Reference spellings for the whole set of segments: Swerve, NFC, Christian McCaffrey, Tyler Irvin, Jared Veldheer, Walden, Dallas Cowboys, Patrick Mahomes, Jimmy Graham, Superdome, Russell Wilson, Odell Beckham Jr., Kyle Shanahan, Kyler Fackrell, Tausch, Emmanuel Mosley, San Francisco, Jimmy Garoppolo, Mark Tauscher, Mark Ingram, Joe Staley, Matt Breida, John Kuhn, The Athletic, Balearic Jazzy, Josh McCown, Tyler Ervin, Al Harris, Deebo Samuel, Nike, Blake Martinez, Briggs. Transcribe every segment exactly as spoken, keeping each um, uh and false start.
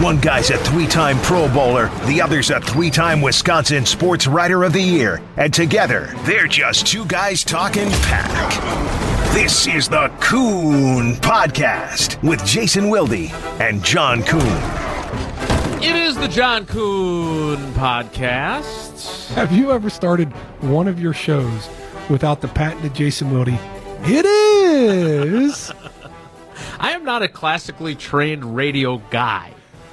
One guy's a three-time Pro Bowler, the other's a three-time Wisconsin Sports Writer of the Year. And together, they're just two guys talking pack. This is the Kuhn Podcast with Jason Wilde and John Kuhn. It is the John Kuhn Podcast. Have you ever started one of your shows without the patented Jason Wilde? It is. I am not a classically trained radio guy.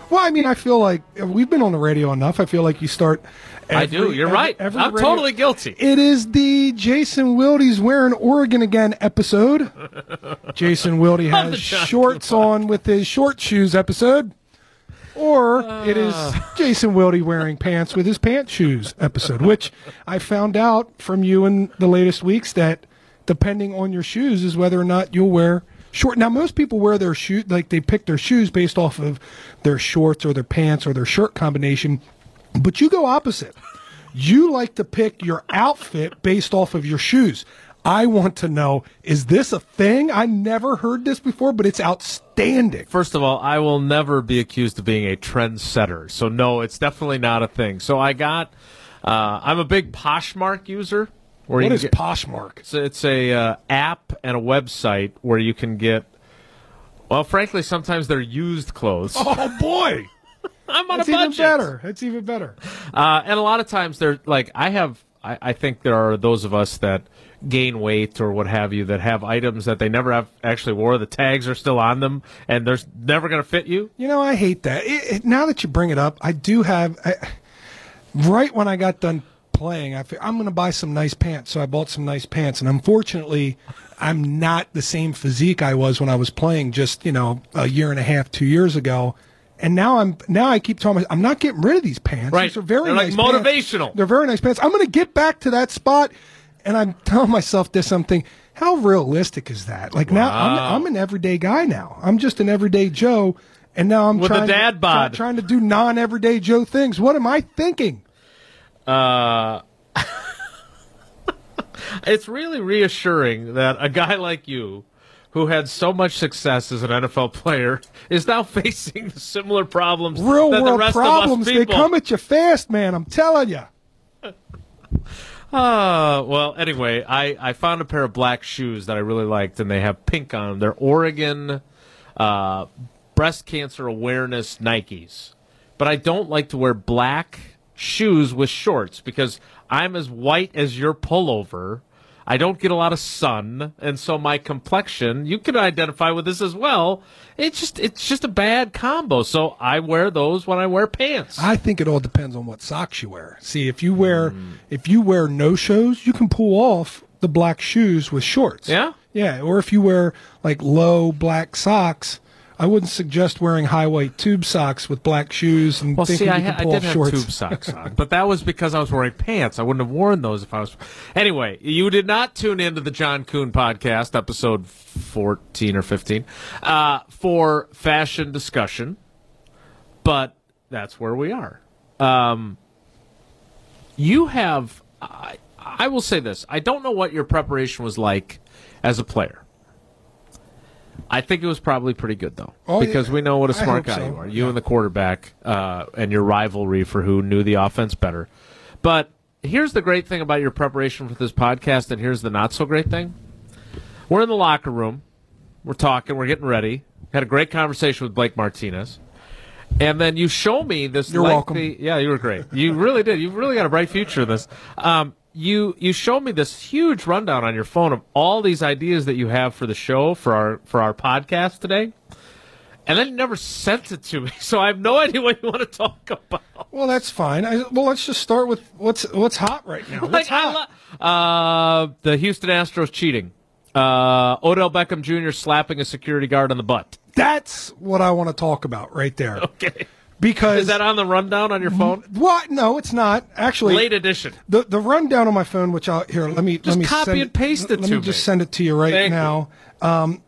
Well, I mean, I feel like we've been on the radio enough. I feel like you start... Every, I do. You're every, right. Every I'm radio. Totally guilty. It is the Jason Wilde's Wearing Oregon Again episode. Jason Wilde has shorts on with his short shoes episode. Or uh. it is Jason Wilde wearing pants with his pant shoes episode, which I found out from you in the latest weeks that depending on your shoes is whether or not you'll wear... Short. Now, most people wear their shoe, like they pick their shoes based off of their shorts or their pants or their shirt combination, but you go opposite. You like to pick your outfit based off of your shoes. I want to know, is this a thing? I never heard this before, but it's outstanding. First of all, I will never be accused of being a trendsetter, so no, it's definitely not a thing. So I got, uh, I'm a big Poshmark user. What is get, Poshmark? It's a, it's a uh, app and a website where you can get, well, frankly, sometimes they're used clothes. Oh, boy. I'm on That's a budget. That's even better. That's even better. Uh, and a lot of times they're like, I have, I, I think there are those of us that gain weight or what have you that have items that they never have actually wore. The tags are still on them, and they're never going to fit you. You know, I hate that. It, it, now that you bring it up, I do have, I, right when I got done playing, I feel, I'm going to buy some nice pants, so I bought some nice pants, and unfortunately, I'm not the same physique I was when I was playing just, you know, a year and a half, two years ago, and now I'm now I keep telling myself, I'm not getting rid of these pants. Right. These are very They're nice like motivational. Pants. They're very nice pants. I'm going to get back to that spot, and I'm telling myself this. I'm thinking, how realistic is that? Like wow. now, I'm, I'm an everyday guy now. I'm just an everyday Joe, and now I'm With trying, a dad to, bod. trying to do non-everyday Joe things. What am I thinking? Uh, it's really reassuring that a guy like you, who had so much success as an N F L player, is now facing the similar problems. Real that world the rest problems. Of us they come at you fast, man. I'm telling you. Uh, well, anyway, I, I found a pair of black shoes that I really liked, and they have pink on them. They're Oregon uh, breast cancer awareness Nikes. But I don't like to wear black shoes with shorts because I'm as white as your pullover. I don't get a lot of sun, and so my complexion, you can identify with this as well. It's just it's just a bad combo, so I wear those when I wear pants. I think it all depends on what socks you wear. See, if you wear mm. if you wear no shows, you can pull off the black shoes with shorts. Yeah? Yeah, or if you wear like low black socks, I wouldn't suggest wearing high white tube socks with black shoes and well, thinking see, you can pull I, I did off shorts. Have tube socks on, but that was because I was wearing pants. I wouldn't have worn those if I was. Anyway, you did not tune into the John Kuhn Podcast, episode fourteen or fifteen, uh, for fashion discussion, but that's where we are. Um, you have, I, I will say this, I don't know what your preparation was like as a player. I think it was probably pretty good, though, oh, because yeah. we know what a smart guy so. you are. You yeah. and the quarterback uh, and your rivalry for who knew the offense better. But here's the great thing about your preparation for this podcast, and here's the not-so-great thing. We're in the locker room. We're talking. We're getting ready. Had a great conversation with Blake Martinez. And then you show me this You're lengthy, welcome. Yeah, you were great. You really did. You've really got a bright future in this. Um, You you show me this huge rundown on your phone of all these ideas that you have for the show, for our for our podcast today, and then you never sent it to me, so I have no idea what you want to talk about. Well, that's fine. I, well, let's just start with what's what's hot right now. What's like, hot? I lo- uh, the Houston Astros cheating. Uh, Odell Beckham Junior slapping a security guard on the butt. That's what I want to talk about right there. Okay. Because is that on the rundown on your phone? What? No, it's not. Actually, late edition. The the rundown on my phone, which I'll here. Let me just let me copy send, and paste it. Let to me just send it to you right Thank now. You. Um,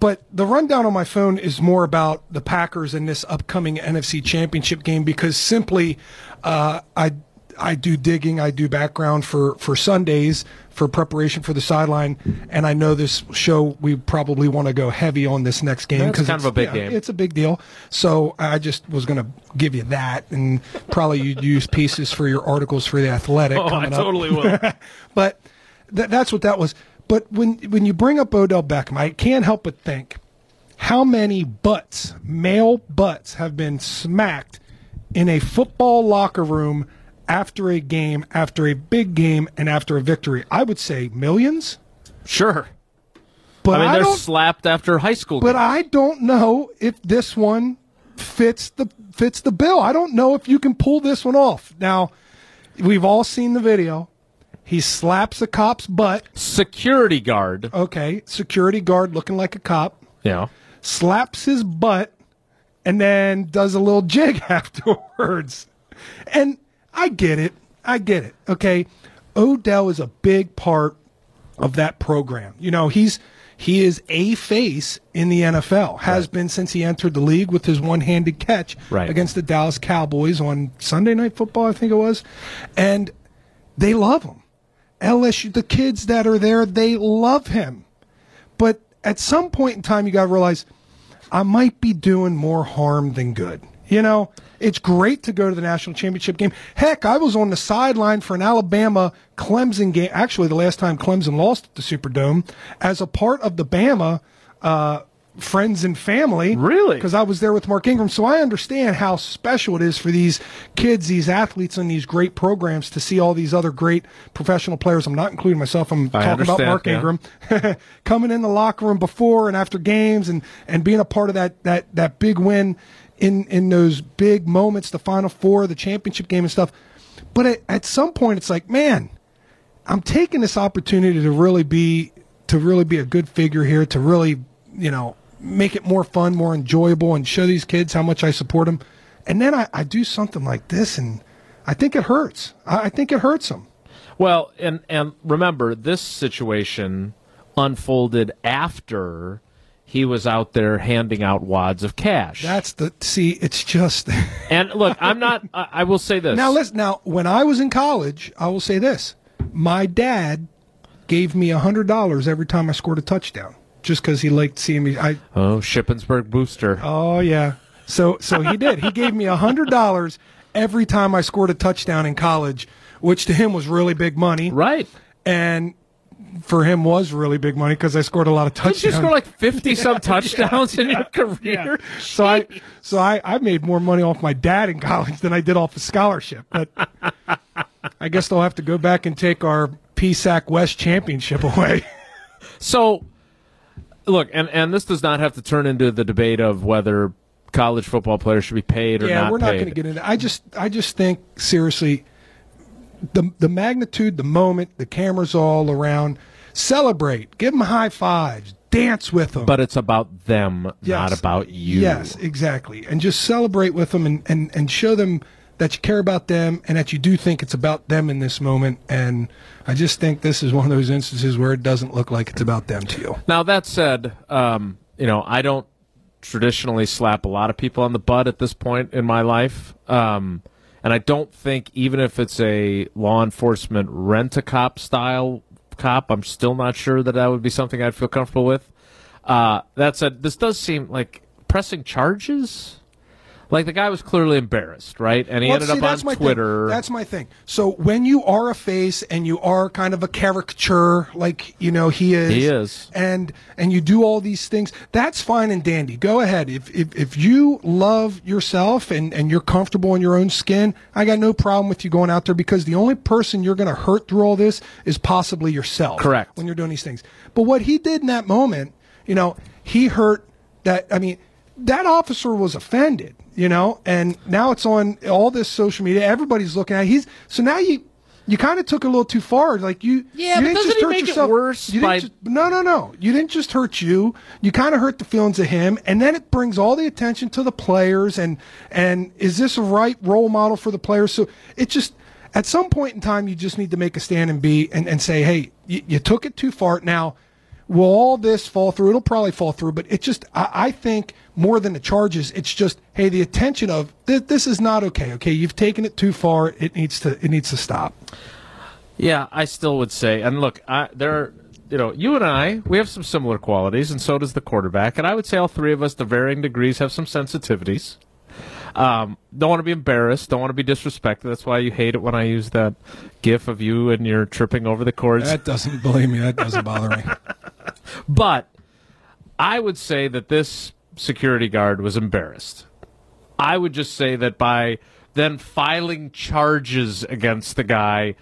but the rundown on my phone is more about the Packers in this upcoming N F C Championship game because simply, uh, I I do digging, I do background for, for Sundays for preparation for the sideline, and I know this show we probably want to go heavy on this next game because it's, yeah, it's a big deal. So I just was going to give you that, and probably you'd use pieces for your articles for The Athletic. Oh, I totally will. But th- that's what that was. But when when you bring up Odell Beckham, I can't help but think how many butts, male butts, have been smacked in a football locker room after a game, after a big game, and after a victory. I would say millions. Sure. But I mean, I they're slapped after high school games. But I don't know if this one fits the fits the bill. I don't know if you can pull this one off. Now, we've all seen the video. He slaps a cop's butt. Security guard. Okay, security guard looking like a cop. Yeah. Slaps his butt and then does a little jig afterwards. And I get it. I get it. Okay. Odell is a big part of that program. You know, he's he is a face in the N F L. Has right. been since he entered the league with his one-handed catch right. against the Dallas Cowboys on Sunday Night Football, I think it was. And they love him. L S U, the kids that are there, they love him. But at some point in time, you got to realize, I might be doing more harm than good. You know, it's great to go to the national championship game. Heck, I was on the sideline for an Alabama-Clemson game, actually the last time Clemson lost at the Superdome, as a part of the Bama uh, friends and family. Really? Because I was there with Mark Ingram. So I understand how special it is for these kids, these athletes, and these great programs to see all these other great professional players. I'm not including myself. I'm I talking about Mark yeah. Ingram. Coming in the locker room before and after games and, and being a part of that that, that big win in in those big moments, the Final Four, the championship game and stuff. But at, at some point, it's like, man, I'm taking this opportunity to really be to really be a good figure here, to really, you know, make it more fun, more enjoyable, and show these kids how much I support them. And then I, I do something like this, and I think it hurts. I, I think it hurts them. Well, and, and remember, this situation unfolded after he was out there handing out wads of cash. That's the see. It's just and look, I'm not. I, I will say this now. Listen, now when I was in college, I will say this: my dad gave me a hundred dollars every time I scored a touchdown, just because he liked seeing me. I oh Shippensburg booster. Oh yeah. So so he did. He gave me a hundred dollars every time I scored a touchdown in college, which to him was really big money. Right. And for him was really big money because I scored a lot of touchdowns. Did you score like fifty yeah, some touchdowns yeah, in yeah, your career? Yeah. So I, so I, I made more money off my dad in college than I did off a scholarship. But I guess they'll have to go back and take our P S A C West championship away. So, look, and and this does not have to turn into the debate of whether college football players should be paid or yeah, not. Yeah, we're not going to get into that. I just, I just think seriously. The the magnitude, the moment, the cameras all around. Celebrate. Give them high fives. Dance with them. But it's about them, yes. not about you. Yes, exactly. And just celebrate with them and, and, and show them that you care about them and that you do think it's about them in this moment. And I just think this is one of those instances where it doesn't look like it's about them to you. Now, that said, um, you know, I don't traditionally slap a lot of people on the butt at this point in my life. Um And I don't think, even if it's a law enforcement rent-a-cop style cop, I'm still not sure that that would be something I'd feel comfortable with. Uh, that said, this does seem like pressing charges. Like, the guy was clearly embarrassed, right? And he well, ended see, up on Twitter. Thing. That's my thing. So when you are a face and you are kind of a caricature, like, you know, he is. He is. And, and you do all these things, that's fine and dandy. Go ahead. If if, if you love yourself and, and you're comfortable in your own skin, I got no problem with you going out there because the only person you're going to hurt through all this is possibly yourself. Correct. When you're doing these things. But what he did in that moment, you know, he hurt that, I mean, that officer was offended. You know, and now it's on all this social media. Everybody's looking at it. He's so now you, you kind of took it a little too far. Like you, yeah, you didn't just hurt yourself. It worse you by... just, no, no, no. You didn't just hurt you. You kind of hurt the feelings of him, and then it brings all the attention to the players. And and is this a right role model for the players? So it just at some point in time, you just need to make a stand and be and, and say, hey, you, you took it too far. Now, will all this fall through? It'll probably fall through, but it just, I, I think more than the charges, it's just, hey, the attention of this, this is not okay. Okay, you've taken it too far. It needs to, it needs to stop. Yeah, I still would say, and look, I, there are, you know, you and I, we have some similar qualities, and so does the quarterback. And I would say all three of us, to varying degrees, have some sensitivities. Um, don't want to be embarrassed. Don't want to be disrespected. That's why you hate it when I use that gif of you and you're tripping over the cords. That doesn't, believe me, that doesn't bother me. But I would say that this security guard was embarrassed. I would just say that by then filing charges against the guy,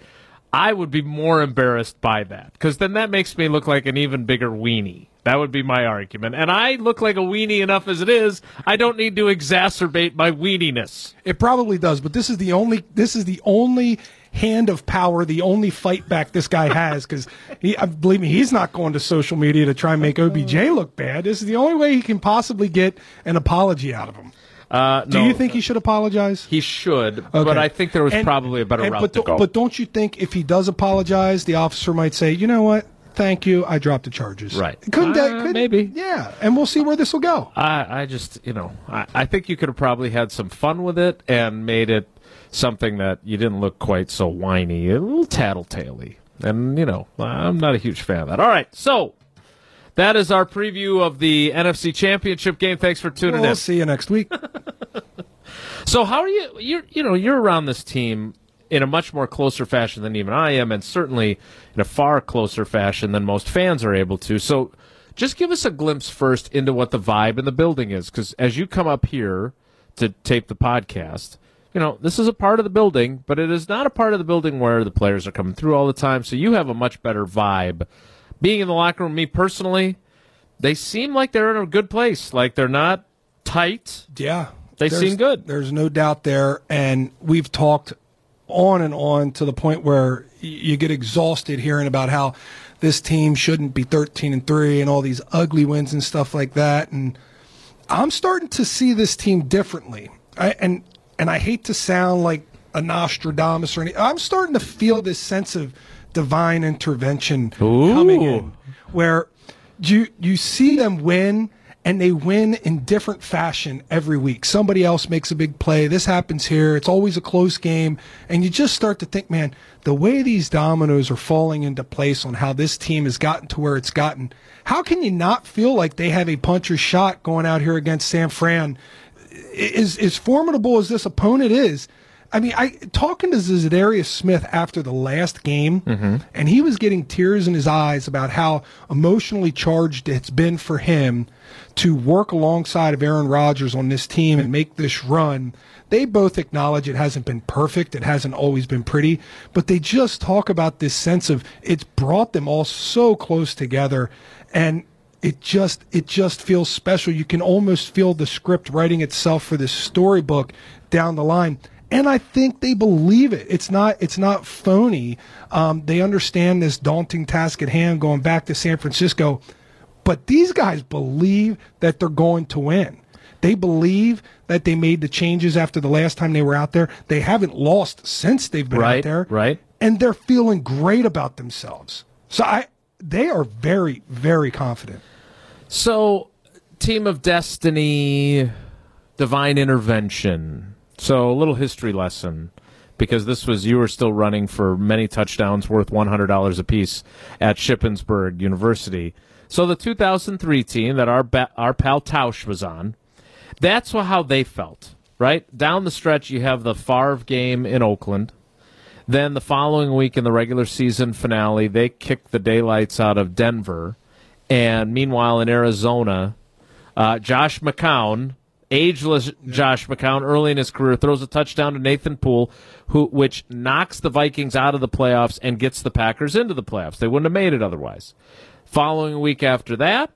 I would be more embarrassed by that, because then that makes me look like an even bigger weenie. That would be my argument. And I look like a weenie enough as it is. I don't need to exacerbate my weeniness. It probably does, but this is the only this is the only hand of power, the only fight back this guy has, because believe me, he's not going to social media to try and make O B J look bad. This is the only way he can possibly get an apology out of him. Uh, Do no, you think he should apologize? He should, okay. But I think there was and, probably a better and, route but to go. But don't you think if he does apologize, the officer might say, you know what, thank you, I dropped the charges. Right. Couldn't uh, that, could, maybe. Yeah, and we'll see where this will go. I, I just, you know, I, I think you could have probably had some fun with it and made it something that you didn't look quite so whiny, a little tattletale-y. And, you know, I'm not a huge fan of that. All right, so that is our preview of the N F C Championship game. Thanks for tuning well, we'll in. We'll see you next week. So how are you? You're, you know, you're around this team in a much more closer fashion than even I am, and certainly in a far closer fashion than most fans are able to. So just give us a glimpse first into what the vibe in the building is, because as you come up here to tape the podcast, you know, this is a part of the building, but it is not a part of the building where the players are coming through all the time, so you have a much better vibe. Being in the locker room, me personally, they seem like they're in a good place. Like, they're not tight. Yeah. They seem good. There's no doubt there. And we've talked on and on to the point where you get exhausted hearing about how this team shouldn't be thirteen and three and all these ugly wins and stuff like that. And I'm starting to see this team differently. I, and, and I hate to sound like a Nostradamus or anything. I'm starting to feel this sense of divine intervention Ooh. coming in, where you you see them win, and they win in different fashion every week. Somebody else makes a big play. This happens here. It's always a close game, and you just start to think, man, the way these dominoes are falling into place on how this team has gotten to where it's gotten, how can you not feel like they have a puncher's shot going out here against San Fran? Is as formidable as this opponent is, I mean, I talking to Za'Darius Smith after the last game, mm-hmm. and he was getting tears in his eyes about how emotionally charged it's been for him to work alongside of Aaron Rodgers on this team and make this run. They both acknowledge it hasn't been perfect. It hasn't always been pretty. But they just talk about this sense of it's brought them all so close together, and it just it just feels special. You can almost feel the script writing itself for this storybook down the line. And I think they believe it. It's not it's not phony. Um, they understand this daunting task at hand, going back to San Francisco. But these guys believe that they're going to win. They believe that they made the changes after the last time they were out there. They haven't lost since they've been right, out there. Right. And they're feeling great about themselves. So I, they are very, very confident. So, team of destiny, divine intervention. So a little history lesson, because this was, you were still running for many touchdowns worth one hundred dollars apiece at Shippensburg University. So the two thousand three team that our our pal Tausch was on, that's how they felt, right? Down the stretch, you have the Favre game in Oakland. Then the following week in the regular season finale, they kicked the daylights out of Denver. And meanwhile, in Arizona, uh, Josh McCown, ageless Josh McCown, early in his career, throws a touchdown to Nathan Poole, who which knocks the Vikings out of the playoffs and gets the Packers into the playoffs. They wouldn't have made it otherwise. Following week after that,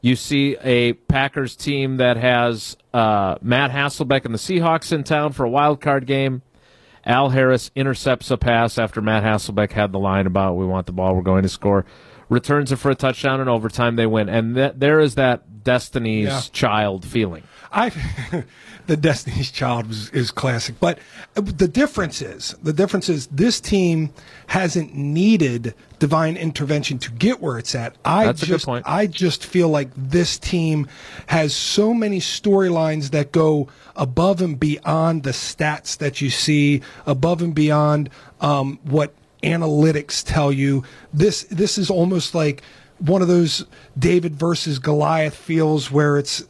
you see a Packers team that has uh, Matt Hasselbeck and the Seahawks in town for a wild card game. Al Harris intercepts a pass after Matt Hasselbeck had the line about, we want the ball, we're going to score. returns it for a touchdown in overtime, they win. And th- there is that Destiny's yeah. Child feeling. I, the Destiny's Child is, is classic. But the difference is, the difference is this team hasn't needed divine intervention to get where it's at. I That's just, a good point. I just feel like this team has so many storylines that go above and beyond the stats that you see, above and beyond um, what analytics tell you. This this is almost like one of those David versus Goliath feels where it's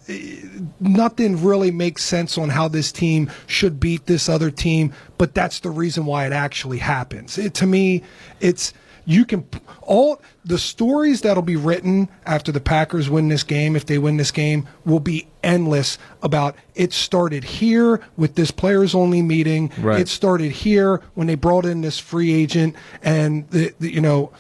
nothing really makes sense on how this team should beat this other team, but that's the reason why it actually happens. It, to me, it's you can all the stories that'll be written after the Packers win this game, if they win this game, will be endless about it started here with this players only meeting. Right. It started here when they brought in this free agent and the, the you know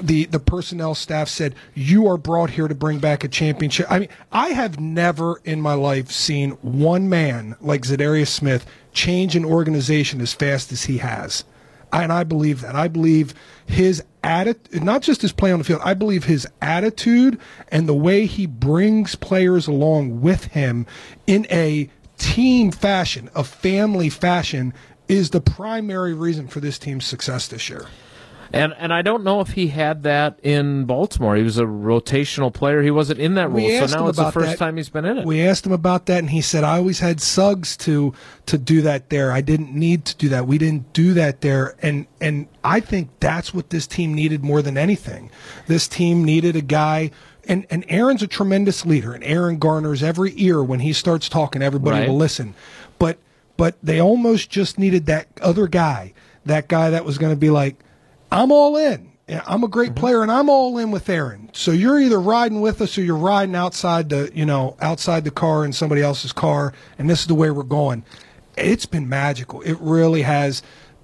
the the personnel staff said you are brought here to bring back a championship. I mean, I have never in my life seen one man like Za'Darius Smith change an organization as fast as he has. And I believe that. I believe his attitude, not just his play on the field, I believe his attitude and the way he brings players along with him in a team fashion, a family fashion, is the primary reason for this team's success this year. And and I don't know if he had that in Baltimore. He was a rotational player. He wasn't in that role, so now it's the first time he's been in it. We asked him about that, and he said, I always had Suggs to to do that there. I didn't need to do that. We didn't do that there. And, and I think that's what this team needed more than anything. This team needed a guy. And and Aaron's a tremendous leader, and Aaron garners every ear. When he starts talking, everybody right. will listen. But But they almost just needed that other guy, that guy that was going to be like, I'm all in. I'm a great player, and I'm all in with Aaron. So you're either riding with us or you're riding outside the, you know, outside the car in somebody else's car, and this is the way we're going. It's been magical. It really has.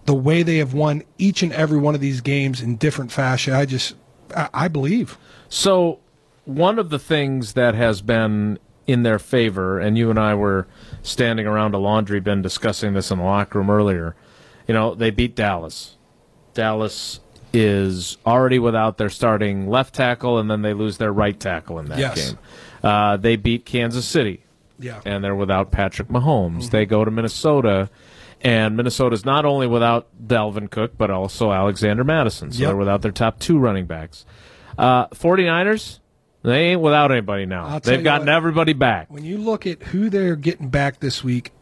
The way they have won each and every one of these games in different fashion, I just, I, I believe. So one of the things that has been in their favor, and you and I were standing around a laundry bin discussing this in the locker room earlier, you know, they beat Dallas. Dallas is already without their starting left tackle, and then they lose their right tackle in that yes. game. Uh, they beat Kansas City, yeah. and they're without Patrick Mahomes. Mm-hmm. They go to Minnesota, and Minnesota's not only without Dalvin Cook, but also Alexander Mattison, so yep. they're without their top two running backs. Uh, 49ers, they ain't without anybody now. They've gotten what, everybody back. When you look at who they're getting back this week,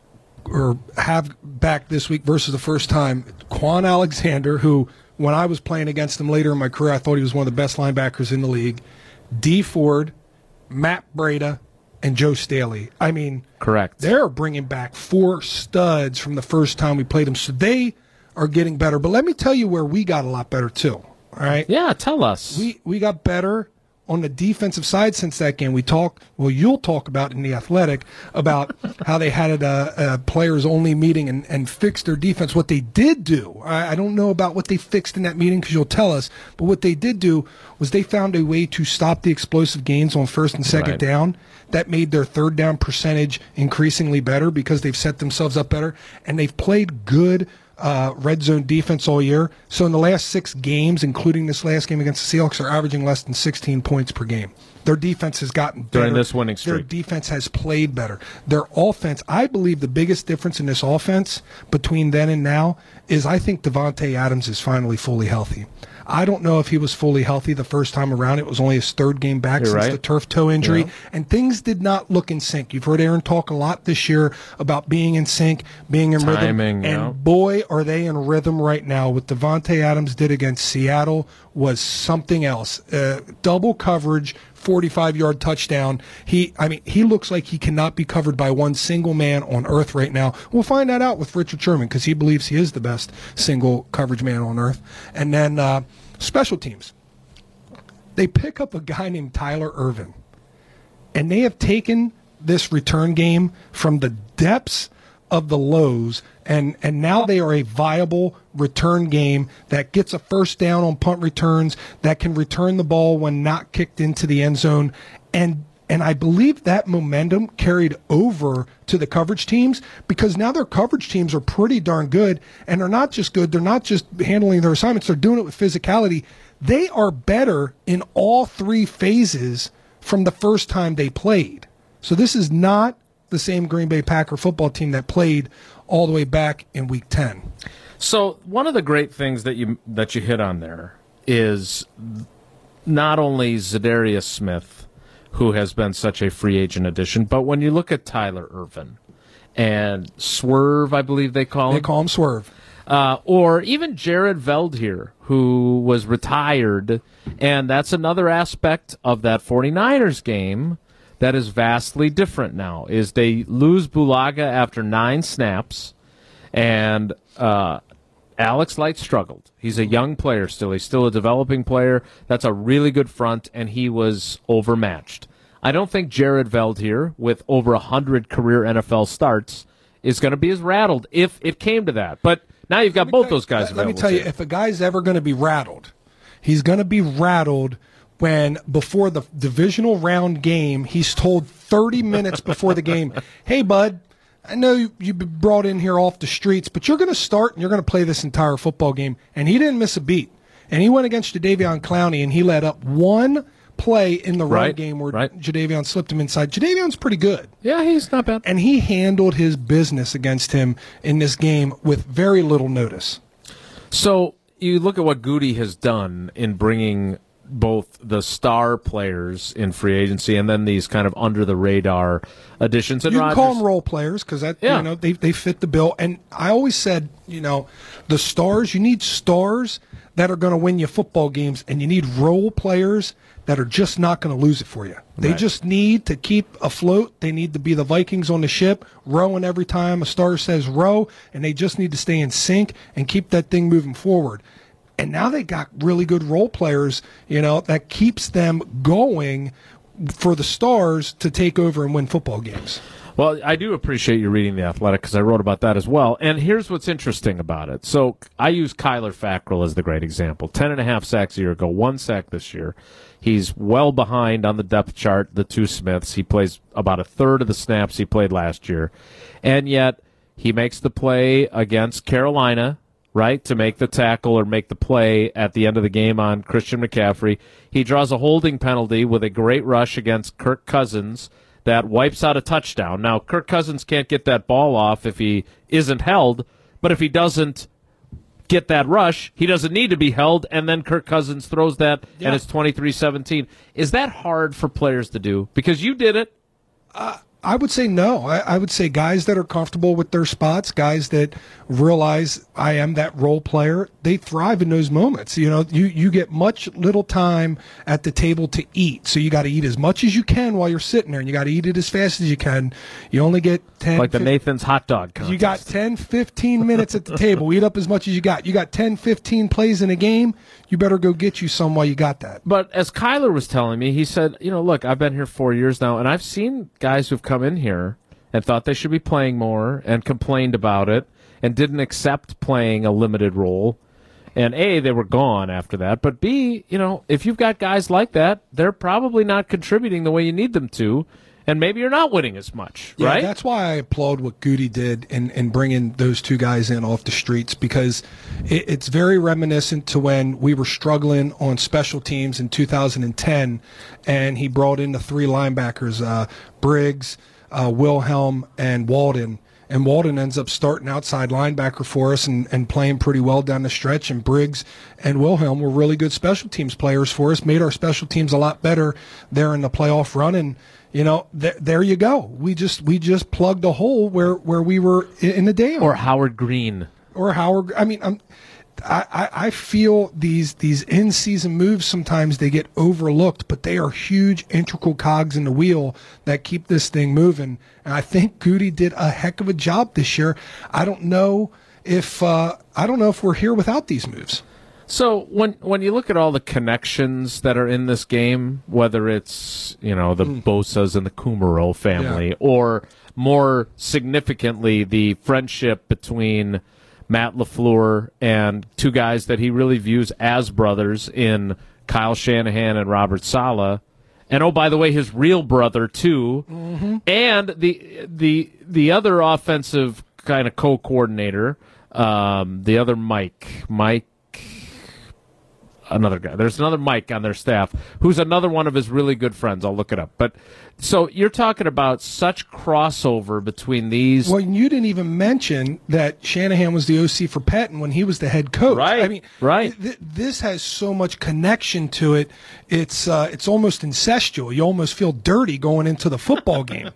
or have back this week versus the first time, Quan Alexander, who when I was playing against him later in my career, I thought he was one of the best linebackers in the league, Dee Ford, Matt Breida, and Joe Staley. I mean, correct. They're bringing back four studs from the first time we played them, so they are getting better. But let me tell you where we got a lot better too, all right? Yeah, tell us. We, we got better on the defensive side since that game. We talk, well, you'll talk about in The Athletic about how they had a, a players-only meeting and, and fixed their defense. What they did do, I, I don't know about what they fixed in that meeting because you'll tell us, but what they did do was they found a way to stop the explosive gains on first and second right. down. That made their third down percentage increasingly better because they've set themselves up better, and they've played good Uh, red zone defense all year. So in the last six games, including this last game against the Seahawks, they're averaging less than sixteen points per game. Their defense has gotten better. During this winning streak. Their defense has played better. Their offense, I believe the biggest difference in this offense between then and now is I think Devontae Adams is finally fully healthy. I don't know if he was fully healthy the first time around. It was only his third game back You're since right. the turf toe injury. Yeah. And things did not look in sync. You've heard Aaron talk a lot this year about being in sync, being in Timing, rhythm. Yeah. And boy, are they in rhythm right now. What Devontae Adams did against Seattle was something else. Uh, double coverage, forty-five-yard touchdown. He, I mean, he looks like he cannot be covered by one single man on earth right now. We'll find that out with Richard Sherman because he believes he is the best single coverage man on earth. And then uh, special teams. They pick up a guy named Tyler Irvin, and they have taken this return game from the depths of the lows, and, and now they are a viable return game that gets a first down on punt returns, that can return the ball when not kicked into the end zone. And and I believe that momentum carried over to the coverage teams because now their coverage teams are pretty darn good, and they're not just good, they're not just handling their assignments, they're doing it with physicality. they are better in all three phases from the first time they played. So this is not the same Green Bay Packer football team that played all the way back in Week ten. So one of the great things that you that you hit on there is not only Za'Darius Smith, who has been such a free agent addition, but when you look at Tyler Ervin and Swerve, I believe they call him. They call him Swerve. Uh, or even Jared Veldheer, who was retired, and that's another aspect of that 49ers game that is vastly different now, is they lose Bulaga after nine snaps, and uh, Alex Light struggled. He's a young player still. He's still a developing player. That's a really good front, and he was overmatched. I don't think Jared Veldheer, with over one hundred career N F L starts, is going to be as rattled if it came to that. But now you've got both those guys available. Let me tell you, if a guy's ever going to be rattled, he's going to be rattled when, before the divisional round game, he's told thirty minutes before the game, hey, bud, I know you, you've been brought in here off the streets, but you're going to start and you're going to play this entire football game. And he didn't miss a beat. And he went against Jadeveon Clowney, and he let up one play in the right, run game where right. Jadeveon slipped him inside. Jadeveon's pretty good. Yeah, he's not bad. And he handled his business against him in this game with very little notice. So you look at what Goody has done in bringing both the star players in free agency and then these kind of under-the-radar additions. And you can Rodgers, call them role players because that yeah. you know they, they fit the bill. And I always said, you know, the stars, you need stars that are going to win you football games, and you need role players that are just not going to lose it for you. They right. just need to keep afloat. They need to be the Vikings on the ship, rowing every time a star says row, and they just need to stay in sync and keep that thing moving forward. And now they got really good role players, you know, that keeps them going for the stars to take over and win football games. Well, I do appreciate you reading The Athletic because I wrote about that as well. And here's what's interesting about it. So I use Kyler Fackrell as the great example. Ten and a half sacks a year ago, one sack this year. He's well behind on the depth chart, the two Smiths. He plays about a third of the snaps he played last year. And yet he makes the play against Carolina, right, to make the tackle or make the play at the end of the game on Christian McCaffrey. He draws a holding penalty with a great rush against Kirk Cousins that wipes out a touchdown. Now, Kirk Cousins can't get that ball off if he isn't held, but if he doesn't get that rush, he doesn't need to be held, and then Kirk Cousins throws that, yeah. and it's twenty-three seventeen. Is that hard for players to do? Because you did it. Uh, I would say no. I, I would say guys that are comfortable with their spots, guys that realize I am that role player, they thrive in those moments. You know, you, you get much little time at the table to eat, so you got to eat as much as you can while you're sitting there, and you got to eat it as fast as you can. You only get ten. Like the fifteen, Nathan's hot dog contest. You got ten, fifteen minutes at the table. Eat up as much as you got. You got ten, fifteen plays in a game. You better go get you some while you got that. But as Kyler was telling me, he said, you know, look, I've been here four years now, and I've seen guys who've come in here and thought they should be playing more and complained about it and didn't accept playing a limited role. And A, they were gone after that. But B, you know, if you've got guys like that, they're probably not contributing the way you need them to. And maybe you're not winning as much, yeah, right? That's why I applaud what Goody did in, in bringing those two guys in off the streets, because it, it's very reminiscent to when we were struggling on special teams in two thousand ten, and he brought in the three linebackers, uh, Briggs, uh, Wilhelm, and Walden. And Walden ends up starting outside linebacker for us and, and playing pretty well down the stretch. And Briggs and Wilhelm were really good special teams players for us, made our special teams a lot better there in the playoff run. And, you know, th there you go. We just we just plugged a hole where, where we were in the dam. Or Howard Green. Or Howard. I mean, I'm, I, I feel these these in-season moves sometimes they get overlooked, but they are huge, integral cogs in the wheel that keep this thing moving. And I think Goody did a heck of a job this year. I don't know if uh, I don't know if we're here without these moves. So when when you look at all the connections that are in this game, whether it's you know the mm. Bosa's and the Kumaro family, yeah. or more significantly the friendship between Matt LaFleur and two guys that he really views as brothers in Kyle Shanahan and Robert Saleh. And, oh, by the way, his real brother, too. Mm-hmm. And the the the other offensive kind of co-coordinator, um, the other Mike, Mike another guy. There's another Mike on their staff who's another one of his really good friends. I'll look it up. But so you're talking about such crossover between these. Well, you didn't even mention that Shanahan was the O C for Patton when he was the head coach. Right. I mean, right. Th this has so much connection to it. It's uh, it's almost incestual. You almost feel dirty going into the football game.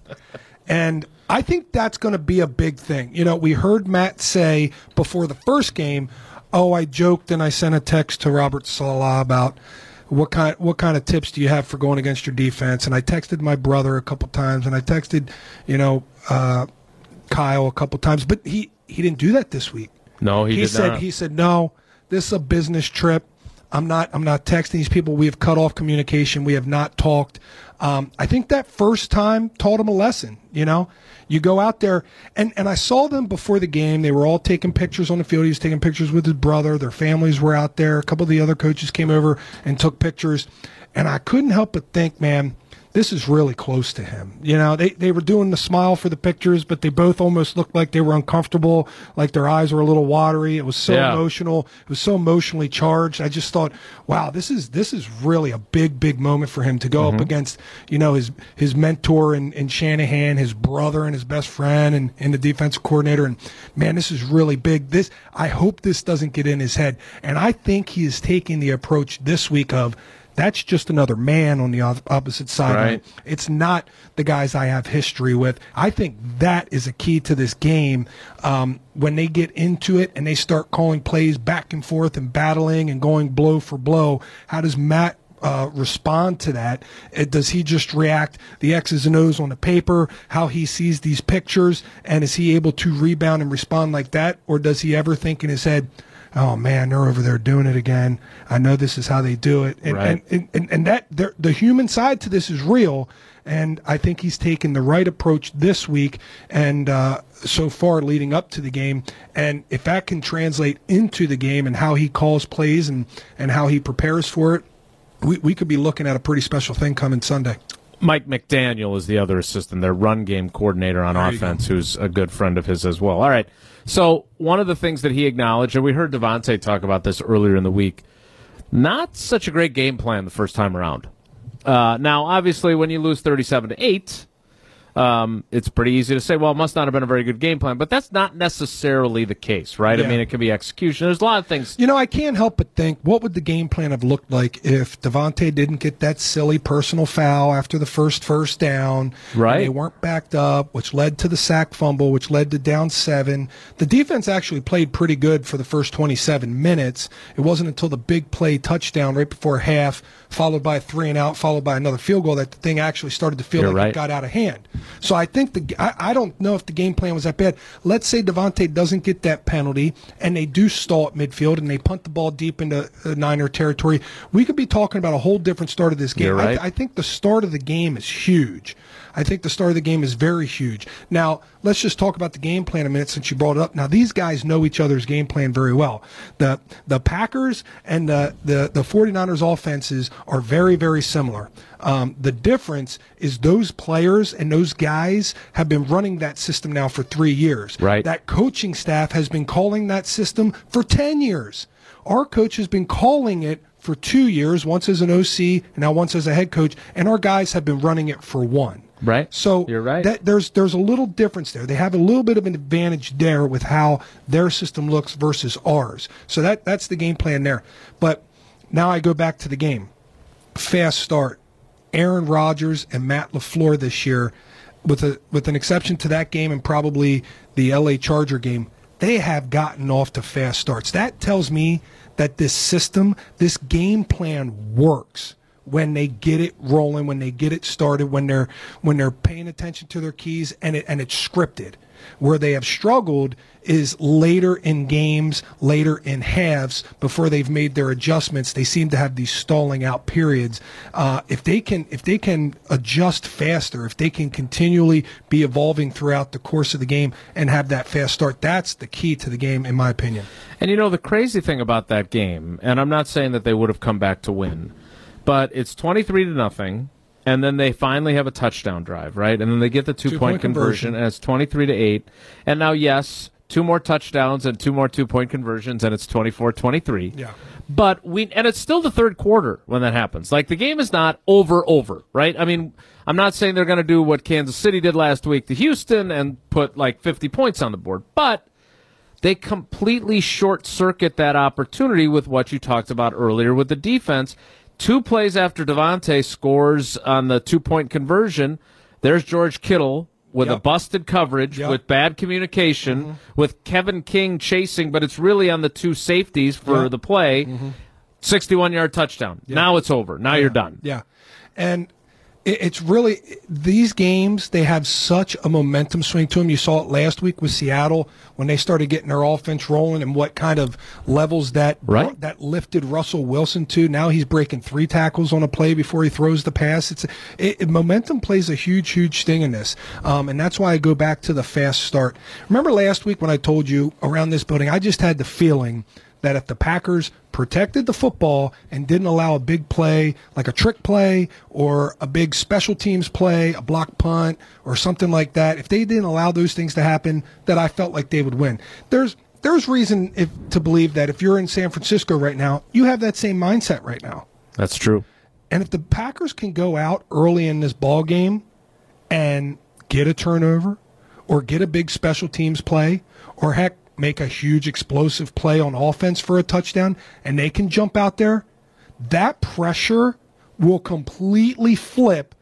And I think that's going to be a big thing. You know, we heard Matt say before the first game, oh, I joked and I sent a text to Robert Saleh about what kind what kind of tips do you have for going against your defense? And I texted my brother a couple times, and I texted, you know, uh, Kyle a couple times. But he, he didn't do that this week. No, he, he did said, not. He said, no, this is a business trip. I'm not I'm not texting these people. We have cut off communication. We have not talked. Um, I think that first time taught him a lesson, you know. You go out there, and, and I saw them before the game. They were all taking pictures on the field. He was taking pictures with his brother. Their families were out there. A couple of the other coaches came over and took pictures. And I couldn't help but think, man, this is really close to him. You know, they, they were doing the smile for the pictures, but they both almost looked like they were uncomfortable, like their eyes were a little watery. It was so yeah. emotional. It was so emotionally charged. I just thought, wow, this is this is really a big, big moment for him to go mm-hmm. up against, you know, his his mentor and, and Shanahan, his brother and his best friend and, and the defensive coordinator. And, man, this is really big. This I hope this doesn't get in his head. And I think he is taking the approach this week of, that's just another man on the opposite side. Right. Of it. It's not the guys I have history with. I think that is a key to this game. Um, when they get into it and they start calling plays back and forth and battling and going blow for blow, how does Matt uh, respond to that? It, does he just react the X's and O's on the paper, how he sees these pictures, and is he able to rebound and respond like that? Or does he ever think in his head, oh, man, they're over there doing it again. I know this is how they do it. And, right. and, and, and that the human side to this is real, and I think he's taken the right approach this week and uh, so far leading up to the game. And if that can translate into the game and how he calls plays and, and how he prepares for it, we, we could be looking at a pretty special thing coming Sunday. Mike McDaniel is the other assistant, their run game coordinator on offense, who's a good friend of his as well. All right, so one of the things that he acknowledged, and we heard Devontae talk about this earlier in the week, not such a great game plan the first time around. Uh, now, obviously, when you lose thirty-seven to eight, um, it's pretty easy to say, well, it must not have been a very good game plan, but that's not necessarily the case, right? Yeah. I mean, it could be execution. There's a lot of things. You know, I can't help but think, what would the game plan have looked like if Devontae didn't get that silly personal foul after the first first down? Right. They weren't backed up, which led to the sack fumble, which led to down seven. The defense actually played pretty good for the first twenty-seven minutes. It wasn't until the big play touchdown right before half, followed by a three and out, followed by another field goal, that the thing actually started to feel You're like right. it got out of hand. So I think the I, I don't know if the game plan was that bad. Let's say Devontae doesn't get that penalty and they do stall at midfield and they punt the ball deep into uh, Niner territory. We could be talking about a whole different start of this game. You're right. I, I think the start of the game is huge. I think the start of the game is very huge. Now, let's just talk about the game plan a minute since you brought it up. Now, these guys know each other's game plan very well. The the Packers and the, the, the 49ers offenses are very, very similar. Um, the difference is those players and those guys have been running that system now for three years. Right. That coaching staff has been calling that system for ten years. Our coach has been calling it for two years, once as an O C and now once as a head coach, and our guys have been running it for one. Right. So you're right. That, there's there's a little difference there. They have a little bit of an advantage there with how their system looks versus ours. So that that's the game plan there. But now I go back to the game. Fast start. Aaron Rodgers and Matt LaFleur this year, with a with an exception to that game and probably the L A Charger game, they have gotten off to fast starts. That tells me that this system, this game plan works. When they get it rolling, when they get it started, when they're when they're paying attention to their keys, and it and it's scripted. Where they have struggled is later in games, later in halves, before they've made their adjustments. They seem to have these stalling out periods. Uh, if they can, if they can adjust faster, if they can continually be evolving throughout the course of the game and have that fast start, that's the key to the game, in my opinion. And you know, the crazy thing about that game, and I'm not saying that they would have come back to win, but it's twenty-three to nothing, and then they finally have a touchdown drive, right? And then they get the two-point two conversion, conversion, and it's twenty-three to eight. And now, yes, two more touchdowns and two more two-point conversions, and it's twenty-four twenty-three. Yeah. But we and it's still the third quarter when that happens. Like, the game is not over, over, right? I mean, I'm not saying they're going to do what Kansas City did last week to Houston and put, like, fifty points on the board. But they completely short-circuit that opportunity with what you talked about earlier with the defense. Two plays after Devontae scores on the two-point conversion, there's George Kittle with yep. a busted coverage, yep. with bad communication, mm-hmm. with Kevin King chasing, but it's really on the two safeties for yep. the play, mm-hmm. sixty-one-yard touchdown. Yep. Now it's over. Now yeah. you're done. Yeah. And it's really – these games, they have such a momentum swing to them. You saw it last week with Seattle when they started getting their offense rolling and what kind of levels that right. that lifted Russell Wilson to. Now he's breaking three tackles on a play before he throws the pass. It's it, it, Momentum plays a huge, huge thing in this, um, and that's why I go back to the fast start. Remember last week when I told you around this building, I just had the feeling – that if the Packers protected the football and didn't allow a big play, like a trick play or a big special teams play, a block punt or something like that, if they didn't allow those things to happen, that I felt like they would win. There's there's reason if, to believe that if you're in San Francisco right now, you have that same mindset right now. That's true. And if the Packers can go out early in this ball game and get a turnover or get a big special teams play or, heck, make a huge explosive play on offense for a touchdown, and they can jump out there, that pressure will completely flip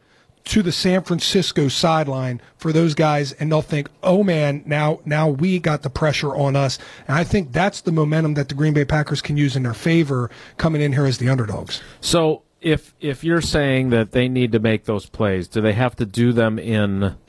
to the San Francisco sideline for those guys, and they'll think, oh, man, now now we got the pressure on us. And I think that's the momentum that the Green Bay Packers can use in their favor coming in here as the underdogs. So if if you're saying that they need to make those plays, do they have to do them in –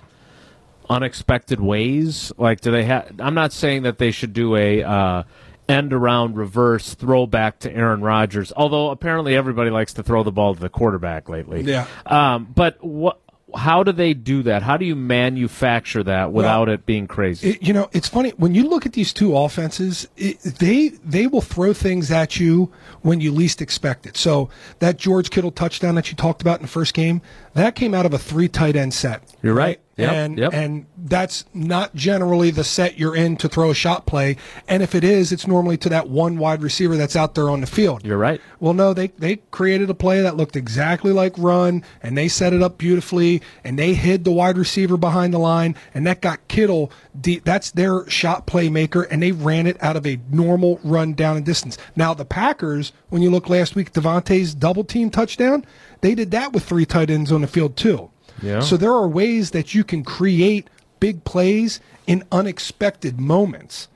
unexpected ways? Like, do they have? I'm not saying that they should do a uh, end around reverse throwback to Aaron Rodgers. Although apparently everybody likes to throw the ball to the quarterback lately. Yeah. Um, but what? How do they do that? How do you manufacture that without well, it being crazy? It, you know, it's funny when you look at these two offenses. It, they they will throw things at you when you least expect it. So that George Kittle touchdown that you talked about in the first game, that came out of a three tight end set. You're right. right? Yep, and yep. and that's not generally the set you're in to throw a shot play. And if it is, it's normally to that one wide receiver that's out there on the field. You're right. Well, no, they, they created a play that looked exactly like run, and they set it up beautifully, and they hid the wide receiver behind the line, and that got Kittle. Deep. That's their shot playmaker, and they ran it out of a normal run down and distance. Now, the Packers, when you look last week, Devontae's double-team touchdown, they did that with three tight ends on the field too. Yeah. So there are ways that you can create big plays in unexpected moments.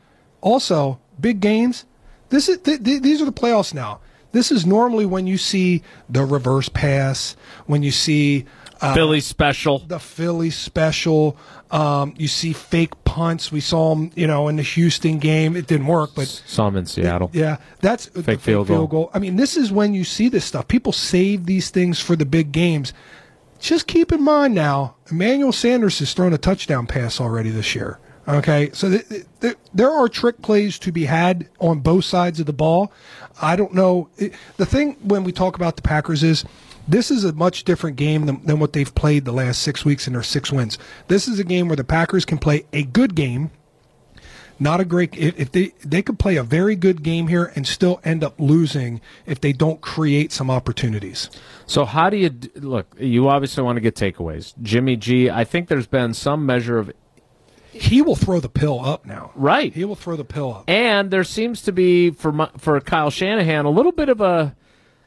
Also, big games. This is th th these are the playoffs now. This is normally when you see the reverse pass, when you see uh, Philly special, the Philly special. Um, you see fake punts. We saw them, you know, in the Houston game. It didn't work, but saw them in Seattle. Th yeah, that's fake, the fake field, field goal. goal. I mean, this is when you see this stuff. People save these things for the big games. Just keep in mind now, Emmanuel Sanders has thrown a touchdown pass already this year. Okay, so th th there are trick plays to be had on both sides of the ball. I don't know. The thing when we talk about the Packers is this is a much different game than, than what they've played the last six weeks in their six wins. This is a game where the Packers can play a good game. Not a great. If they they could play a very good game here and still end up losing if they don't create some opportunities. So how do you look? You obviously want to get takeaways. Jimmy G. I think there's been some measure of. He will throw the pill up now. Right. He will throw the pill up. And there seems to be for my, for Kyle Shanahan a little bit of a.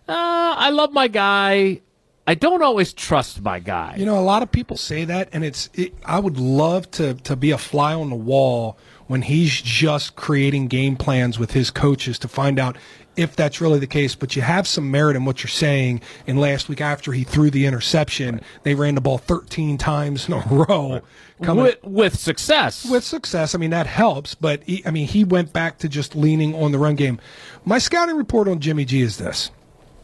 Uh, I love my guy. I don't always trust my guy. You know, a lot of people say that, and it's. It, I would love to to be a fly on the wall when he's just creating game plans with his coaches to find out if that's really the case. But you have some merit in what you're saying. And last week after he threw the interception, right. they ran the ball thirteen times in a row. With, with success. With success. I mean, that helps. But, he, I mean, he went back to just leaning on the run game. My scouting report on Jimmy G is this.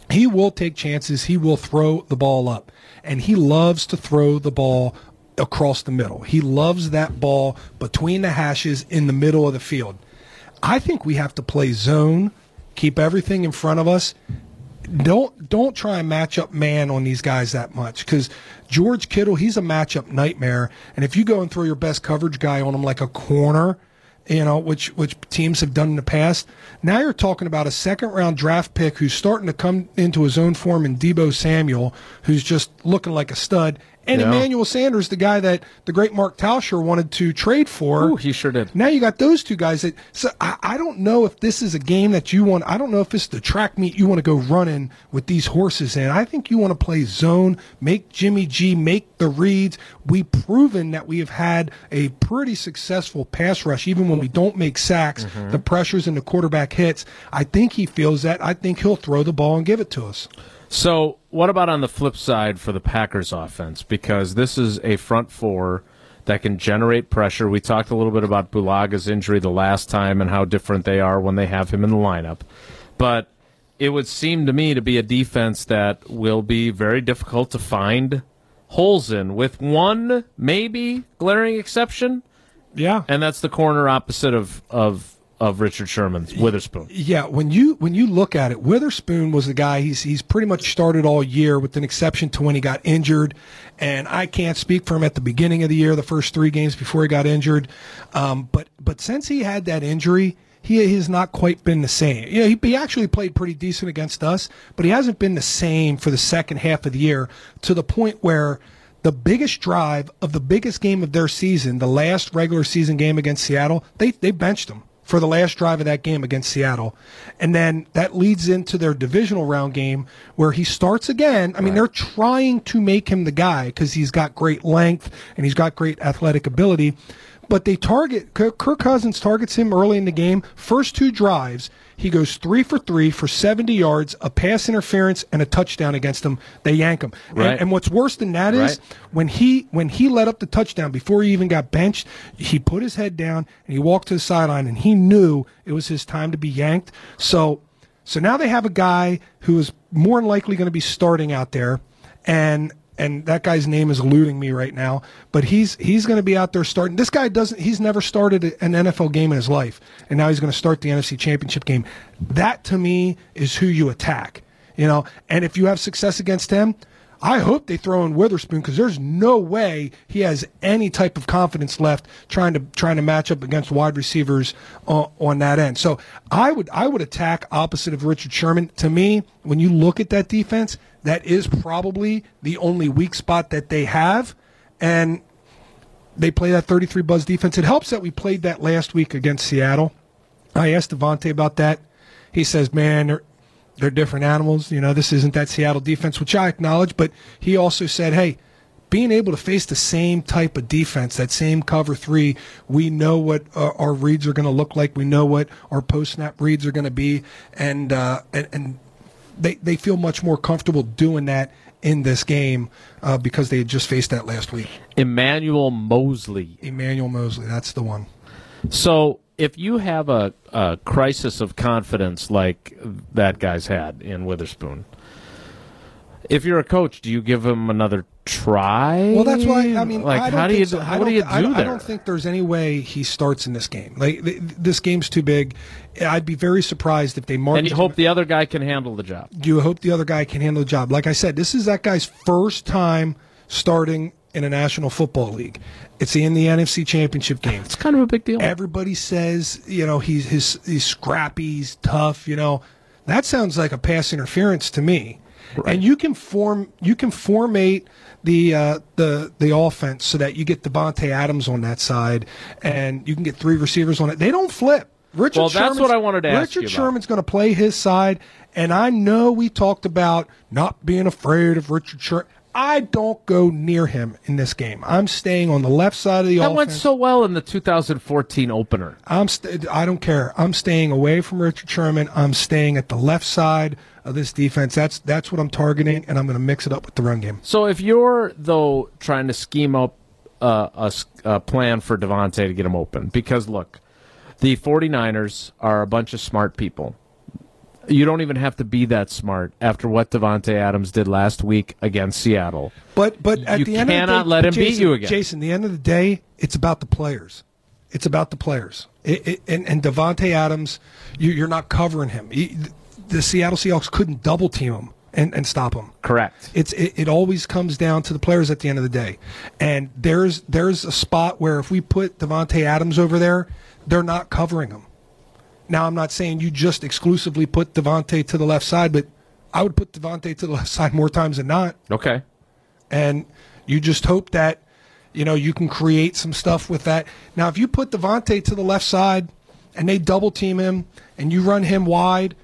He will take chances. He will throw the ball up. And he loves to throw the ball up across the middle. He loves that ball between the hashes in the middle of the field. I think we have to play zone, keep everything in front of us. Don't don't try and match up man on these guys that much because George Kittle, he's a matchup nightmare. And if you go and throw your best coverage guy on him like a corner, you know, which which teams have done in the past. Now you're talking about a second-round draft pick who's starting to come into his own form in Deebo Samuel, who's just looking like a stud, and yeah. Emmanuel Sanders, the guy that the great Mark Tauscher wanted to trade for. Ooh, he sure did. Now you got those two guys. That, so I, I don't know if this is a game that you want. I don't know if it's the track meet you want to go running with these horses in. I think you want to play zone, make Jimmy G make the reads. We've proven that we have had a pretty successful pass rush, even when we don't make sacks, mm-hmm. the pressures and the quarterback hits. I think he feels that. I think he'll throw the ball and give it to us. So what about on the flip side for the Packers offense? Because this is a front four that can generate pressure. We talked a little bit about Bulaga's injury the last time and how different they are when they have him in the lineup. But it would seem to me to be a defense that will be very difficult to find holes in, with one maybe glaring exception. Yeah. And that's the corner opposite of of. Of Richard Sherman's, Witherspoon. Yeah, when you when you look at it, Witherspoon was the guy. He's he's pretty much started all year, with an exception to when he got injured. And I can't speak for him at the beginning of the year, the first three games before he got injured. Um, but but since he had that injury, he has not quite been the same. You know, he, he actually played pretty decent against us, but he hasn't been the same for the second half of the year, to the point where the biggest drive of the biggest game of their season, the last regular season game against Seattle, they they benched him for the last drive of that game against Seattle. And then that leads into their divisional round game, where he starts again. I mean, right. They're trying to make him the guy because he's got great length and he's got great athletic ability. But they target, Kirk Cousins targets him early in the game. First two drives, he goes three for three for seventy yards, a pass interference, and a touchdown against him. They yank him. Right. And, and what's worse than that is right. when he when he let up the touchdown, before he even got benched, he put his head down and he walked to the sideline, and he knew it was his time to be yanked. So, so now they have a guy who is more than likely going to be starting out there, and and that guy's name is eluding me right now, but he's he's going to be out there starting. This guy doesn't. He's never started an N F L game in his life, and now he's going to start the N F C Championship game. That, to me, is who you attack, you know. And if you have success against him, I hope they throw in Witherspoon, because there's no way he has any type of confidence left trying to trying to match up against wide receivers on, on that end. So I would I would attack opposite of Richard Sherman. To me, when you look at that defense, that is probably the only weak spot that they have, and they play that thirty-three buzz defense. It helps that we played that last week against Seattle. I asked Devontae about that. He says, man, they're, they're different animals. You know, this isn't that Seattle defense, which I acknowledge, but he also said, hey, being able to face the same type of defense, that same cover three, we know what uh, our reads are going to look like. We know what our post-snap reads are going to be, and uh, and, and They they feel much more comfortable doing that in this game uh, because they had just faced that last week. Emmanuel Mosley. Emmanuel Mosley, that's the one. So if you have a, a crisis of confidence like that guy's had in Witherspoon, if you're a coach, do you give him another try? Well, that's why I mean, like, I don't how do you so. What do you do I, there? I don't think there's any way he starts in this game. Like th- this game's too big. I'd be very surprised if they mark. And you hope him. The other guy can handle the job. You hope the other guy can handle the job. Like I said, this is that guy's first time starting in a National Football League. It's in the N F C Championship game. It's kind of a big deal. Everybody says, you know, he's his he's scrappy, he's tough. You know, that sounds like a pass interference to me. Right. And you can form you can formate the uh, the the offense so that you get Devontae Adams on that side, and you can get three receivers on it. They don't flip. Richard well, that's Sherman's, what I wanted to Richard ask you Richard Sherman's going to play his side, and I know we talked about not being afraid of Richard Sherman. I don't go near him in this game. I'm staying on the left side of the that offense. That went so well in the two thousand fourteen opener. I'm st- I don't care. I'm staying away from Richard Sherman. I'm staying at the left side of this defense. That's that's what I'm targeting, and I'm going to mix it up with the run game. So if you're, though, trying to scheme up uh, a, a plan for Devontae to get him open, because, look, the 49ers are a bunch of smart people. You don't even have to be that smart after what Devontae Adams did last week against Seattle. But but at you the end cannot of the day, let him Jason, beat you again. Jason, the end of the day, it's about the players. It's about the players. It, it, and, and Devontae Adams, you, you're not covering him. He, the Seattle Seahawks couldn't double team him and, and stop him. Correct. It's it, it always comes down to the players at the end of the day. And there's there's a spot where if we put Devontae Adams over there, they're not covering him. Now, I'm not saying you just exclusively put Devontae to the left side, but I would put Devontae to the left side more times than not. Okay. And you just hope that, you know, you can create some stuff with that. Now, if you put Devontae to the left side and they double team him and you run him wide,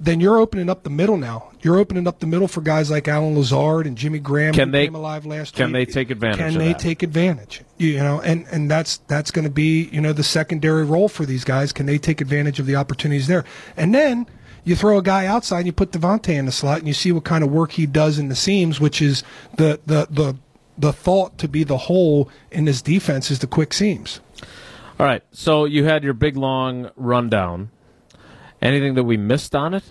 then you're opening up the middle now. You're opening up the middle for guys like Alan Lazard and Jimmy Graham who came alive last week. Can they take advantage of that? Can they take advantage? You know, and, and that's that's going to be, you know, the secondary role for these guys. Can they take advantage of the opportunities there? And then you throw a guy outside and you put Devontae in the slot and you see what kind of work he does in the seams, which is the the the, the thought to be the hole in this defense is the quick seams. All right, so you had your big, long rundown. Anything that we missed on it?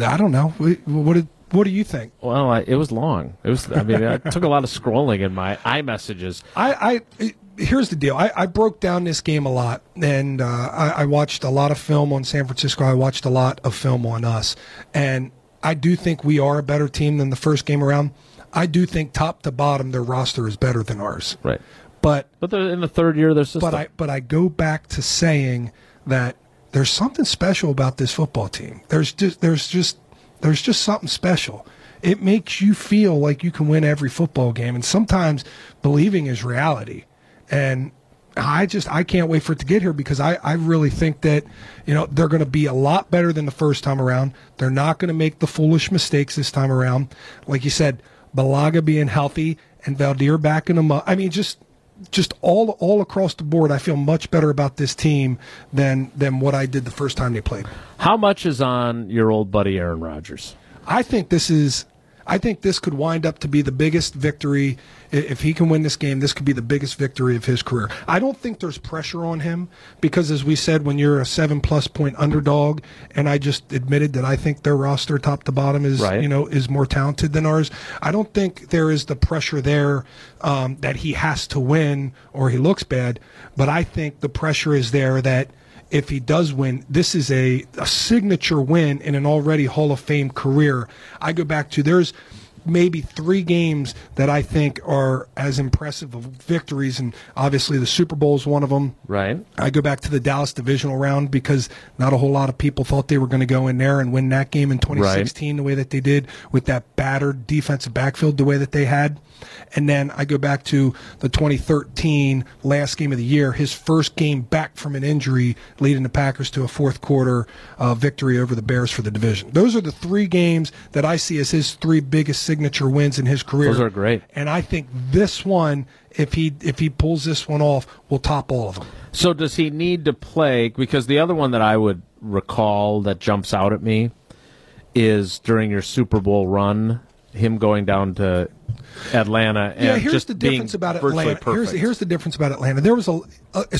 I don't know. What did, what do you think? Well, I, it was long. It was. I mean, it took a lot of scrolling in my iMessages. I, I here's the deal. I, I broke down this game a lot, and uh, I, I watched a lot of film on San Francisco. I watched a lot of film on us, and I do think we are a better team than the first game around. I do think top to bottom their roster is better than ours. Right. But but they're in the third year of their system. But I but I go back to saying that. There's something special about this football team. There's just there's just there's just something special. It makes you feel like you can win every football game, and sometimes believing is reality. And I just I can't wait for it to get here because I, I really think that, you know, they're going to be a lot better than the first time around. They're not going to make the foolish mistakes this time around. Like you said, Bulaga being healthy and Veldheer backing them up. I mean, just. Just all all across the board, I feel much better about this team than than what I did the first time they played. How much is on your old buddy Aaron Rodgers? I think this is, I think this could wind up to be the biggest victory. If he can win this game, this could be the biggest victory of his career. I don't think there's pressure on him because, as we said, when you're a seven-plus point underdog, and I just admitted that I think their roster top to bottom is, right. you know, is more talented than ours. I don't think there is the pressure there um, that he has to win or he looks bad, but I think the pressure is there that if he does win, this is a, a signature win in an already Hall of Fame career. I go back to there's – maybe three games that I think are as impressive of victories, and obviously the Super Bowl is one of them. Right. I go back to the Dallas divisional round because not a whole lot of people thought they were going to go in there and win that game in twenty sixteen right. the way that they did with that battered defensive backfield the way that they had. And then I go back to the twenty thirteen last game of the year, his first game back from an injury, leading the Packers to a fourth quarter uh, victory over the Bears for the division. Those are the three games that I see as his three biggest signature wins in his career. Those are great. And I think this one, if he if he pulls this one off, will top all of them. So does he need to play? Because the other one that I would recall that jumps out at me is during your Super Bowl run, him going down to Atlanta and yeah, here's just the difference about Atlanta. Here's, here's the difference about Atlanta. There was a, a, a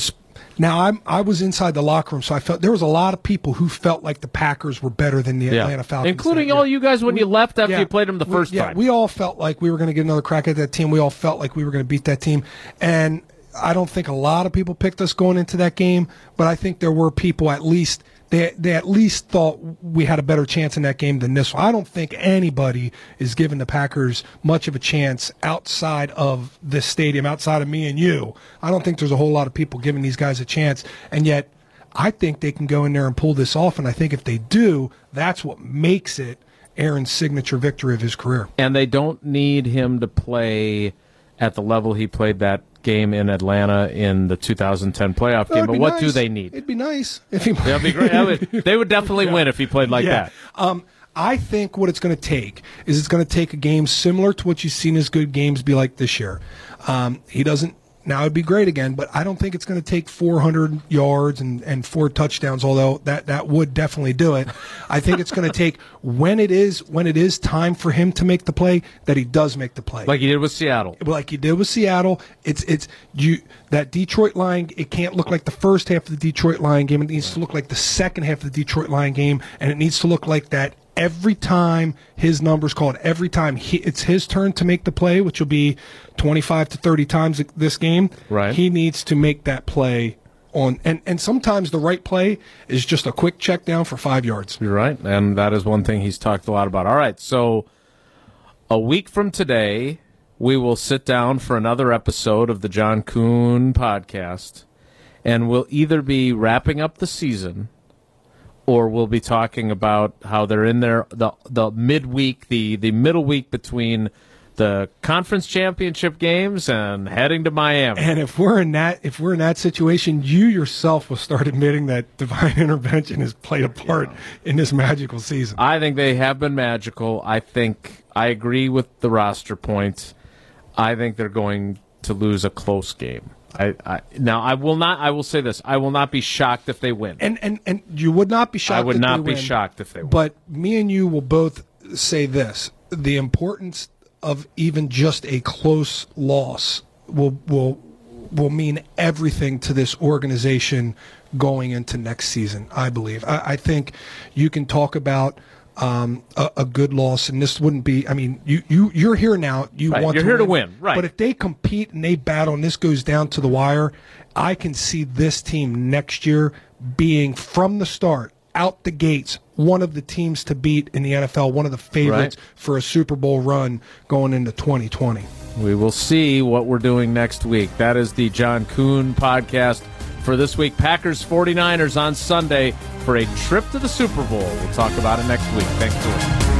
now I'm I was inside the locker room, so I felt there was a lot of people who felt like the Packers were better than the yeah. Atlanta Falcons, including all you guys when we, you left after yeah, you played them the we, first yeah, time. We all felt like we were going to get another crack at that team. We all felt like we were going to beat that team, and I don't think a lot of people picked us going into that game, but I think there were people at least. They, they at least thought we had a better chance in that game than this one. I don't think anybody is giving the Packers much of a chance outside of this stadium, outside of me and you. I don't think there's a whole lot of people giving these guys a chance, and yet I think they can go in there and pull this off, and I think if they do, that's what makes it Aaron's signature victory of his career. And they don't need him to play at the level he played that game in Atlanta in the two thousand ten playoff game, but what nice. do they need? It'd be nice if he. That'd be great. That would, they would definitely yeah. win if he played like yeah. that. Um, I think what it's going to take is it's going to take a game similar to what you've seen his good games be like this year. Um, he doesn't. Now it'd be great again, but I don't think it's going to take four hundred yards and, and four touchdowns, although that, that would definitely do it. I think it's going to take when it is when it is time for him to make the play, that he does make the play. Like he did with Seattle. Like he did with Seattle. It's it's you that Detroit Lion, it can't look like the first half of the Detroit Lion game. It needs to look like the second half of the Detroit Lion game, and it needs to look like that every time his number's called, every time he, it's his turn to make the play, which will be twenty-five to thirty times this game, right. he needs to make that play. on. And, and sometimes the right play is just a quick check down for five yards. You're right, and that is one thing he's talked a lot about. All right, so a week from today, we will sit down for another episode of the John Kuhn podcast, and we'll either be wrapping up the season or we'll be talking about how they're in there the the midweek, the, the middle week between the conference championship games and heading to Miami. And if we're in that if we're in that situation, you yourself will start admitting that divine intervention has played a part yeah. in this magical season. I think they have been magical. I think I agree with the roster points. I think they're going to lose a close game. I, I now I will not I will say this. I will not be shocked if they win. And and, and you would not be shocked if they win. I would not be win, shocked if they win. But me and you will both say this. The importance of even just a close loss will will will mean everything to this organization going into next season, I believe. I, I think you can talk about um, a, a good loss, and this wouldn't be, I mean, you, you, you're here now. You right. want you're to here win. to win, right. But if they compete and they battle and this goes down to the wire, I can see this team next year being, from the start, out the gates, one of the teams to beat in the N F L, one of the favorites right. for a Super Bowl run going into twenty twenty. We will see what we're doing next week. That is the John Kuhn podcast for this week. Packers forty-niners on Sunday for a trip to the Super Bowl. We'll talk about it next week. Thanks for listening.